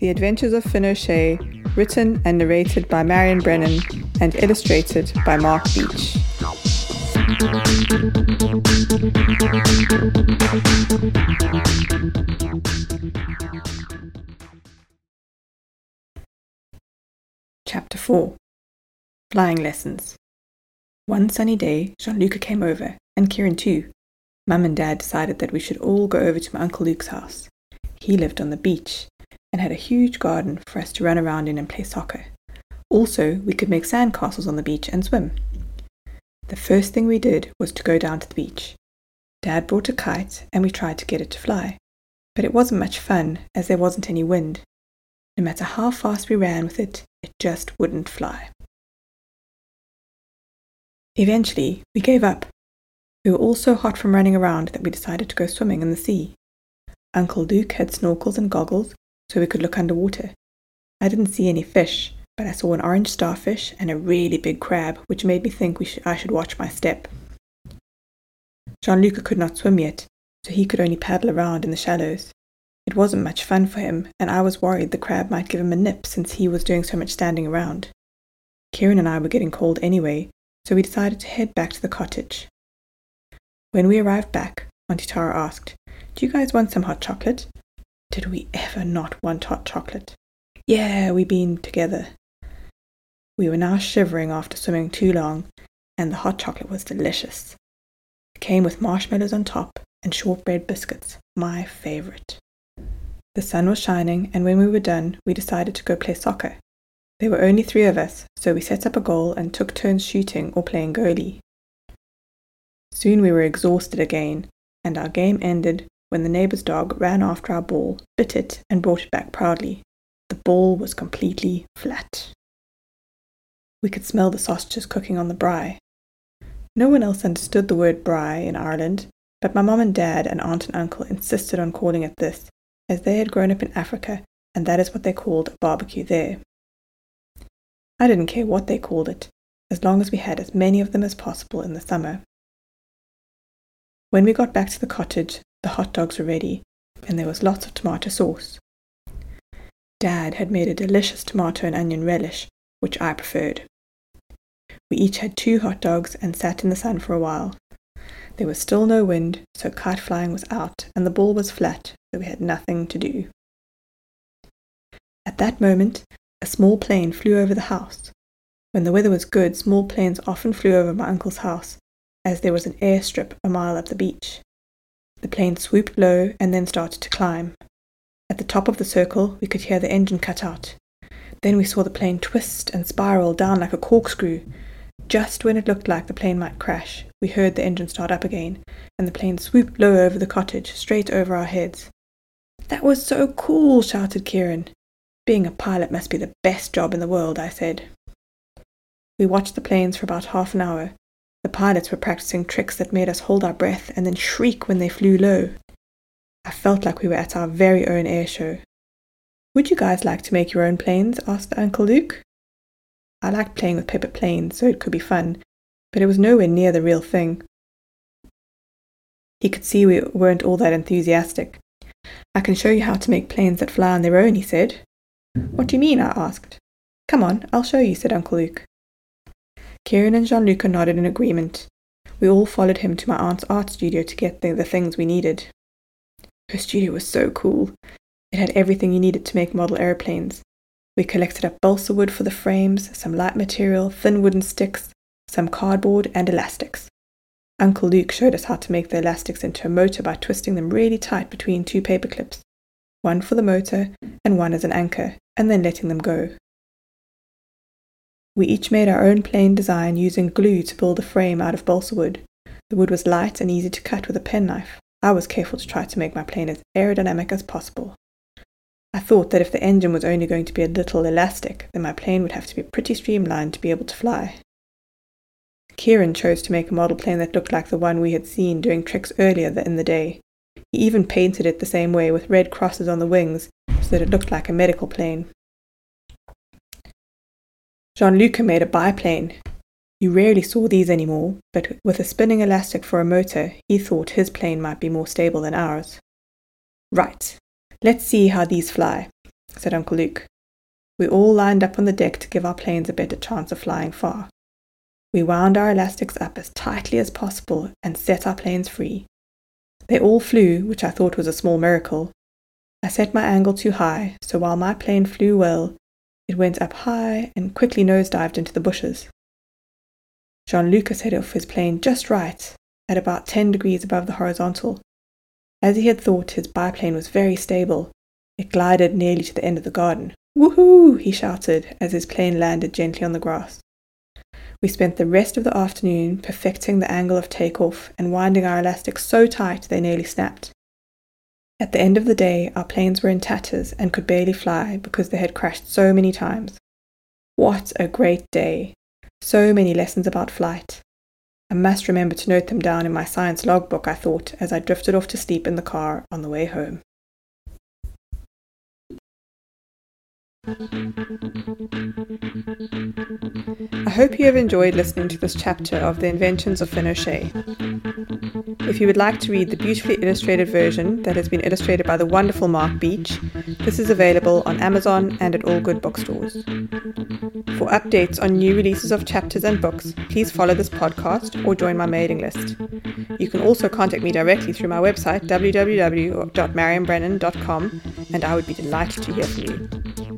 The Adventures of Finn O'Shea, written and narrated by Marion Brennan and illustrated by Mark Beach. Chapter 4. Flying Lessons. One sunny day, Jean-Lucas came over, and Kieran too. Mum and Dad decided that we should all go over to my Uncle Luke's house. He lived on the beach and had a huge garden for us to run around in and play soccer. Also, we could make sandcastles on the beach and swim. The first thing we did was to go down to the beach. Dad brought a kite and we tried to get it to fly, but it wasn't much fun as there wasn't any wind. No matter how fast we ran with it, it just wouldn't fly. Eventually, we gave up. We were all so hot from running around that we decided to go swimming in the sea. Uncle Luke had snorkels and goggles so we could look underwater. I didn't see any fish, but I saw an orange starfish and a really big crab, which made me think I should watch my step. Jean-Lucas could not swim yet, so he could only paddle around in the shallows. It wasn't much fun for him, and I was worried the crab might give him a nip since he was doing so much standing around. Kieran and I were getting cold anyway, so we decided to head back to the cottage. When we arrived back, Auntie Tara asked, "Do you guys want some hot chocolate?" Did we ever not want hot chocolate? Yeah, we beamed together. We were now shivering after swimming too long, and the hot chocolate was delicious. It came with marshmallows on top and shortbread biscuits, my favourite. The sun was shining, and when we were done, we decided to go play soccer. There were only 3 of us, so we set up a goal and took turns shooting or playing goalie. Soon we were exhausted again, and our game ended when the neighbour's dog ran after our ball, bit it, and brought it back proudly. The ball was completely flat. We could smell the sausages cooking on the braai. No one else understood the word braai in Ireland, but my mum and dad and aunt and uncle insisted on calling it this, as they had grown up in Africa, and that is what they called a barbecue there. I didn't care what they called it, as long as we had as many of them as possible in the summer. When we got back to the cottage, the hot dogs were ready, and there was lots of tomato sauce. Dad had made a delicious tomato and onion relish, which I preferred. We each had 2 hot dogs and sat in the sun for a while. There was still no wind, so kite flying was out, and the ball was flat, so we had nothing to do. At that moment, a small plane flew over the house. When the weather was good, small planes often flew over my uncle's house, as there was an airstrip a mile up the beach. The plane swooped low and then started to climb. At the top of the circle, we could hear the engine cut out. Then we saw the plane twist and spiral down like a corkscrew. Just when it looked like the plane might crash, we heard the engine start up again, and the plane swooped low over the cottage, straight over our heads. "That was so cool!" shouted Kieran. "Being a pilot must be the best job in the world," I said. We watched the planes for about half an hour. The pilots were practicing tricks that made us hold our breath and then shriek when they flew low. I felt like we were at our very own air show. "Would you guys like to make your own planes?" asked Uncle Luke. I liked playing with paper planes, so it could be fun, but it was nowhere near the real thing. He could see we weren't all that enthusiastic. "I can show you how to make planes that fly on their own," he said. "What do you mean?" I asked. "Come on, I'll show you," said Uncle Luke. Kieran and Jean-Lucas nodded in agreement. We all followed him to my aunt's art studio to get the things we needed. Her studio was so cool. It had everything you needed to make model aeroplanes. We collected up balsa wood for the frames, some light material, thin wooden sticks, some cardboard, and elastics. Uncle Luke showed us how to make the elastics into a motor by twisting them really tight between 2 paper clips, one for the motor and one as an anchor, and then letting them go. We each made our own plane design using glue to build a frame out of balsa wood. The wood was light and easy to cut with a penknife. I was careful to try to make my plane as aerodynamic as possible. I thought that if the engine was only going to be a little elastic, then my plane would have to be pretty streamlined to be able to fly. Kieran chose to make a model plane that looked like the one we had seen doing tricks earlier in the day. He even painted it the same way with red crosses on the wings so that it looked like a medical plane. Jean-Lucas made a biplane. You rarely saw these anymore, but with a spinning elastic for a motor, he thought his plane might be more stable than ours. "Right, let's see how these fly," said Uncle Luke. We all lined up on the deck to give our planes a better chance of flying far. We wound our elastics up as tightly as possible and set our planes free. They all flew, which I thought was a small miracle. I set my angle too high, so while my plane flew well, it went up high and quickly nosedived into the bushes. Jean-Lucas headed off his plane just right, at about 10 degrees above the horizontal. As he had thought, his biplane was very stable. It glided nearly to the end of the garden. "Woohoo!" he shouted as his plane landed gently on the grass. We spent the rest of the afternoon perfecting the angle of takeoff and winding our elastics so tight they nearly snapped. At the end of the day, our planes were in tatters and could barely fly because they had crashed so many times. What a great day! So many lessons about flight. I must remember to note them down in my science logbook, I thought, as I drifted off to sleep in the car on the way home. I hope you have enjoyed listening to this chapter of The Inventions of Finn O'Shea. If you would like to read the beautifully illustrated version that has been illustrated by the wonderful Mark Beach, this is available on Amazon and at all good bookstores. For updates on new releases of chapters and books, please follow this podcast or join my mailing list. You can also contact me directly through my website www.marionbrennan.com, and I would be delighted to hear from you.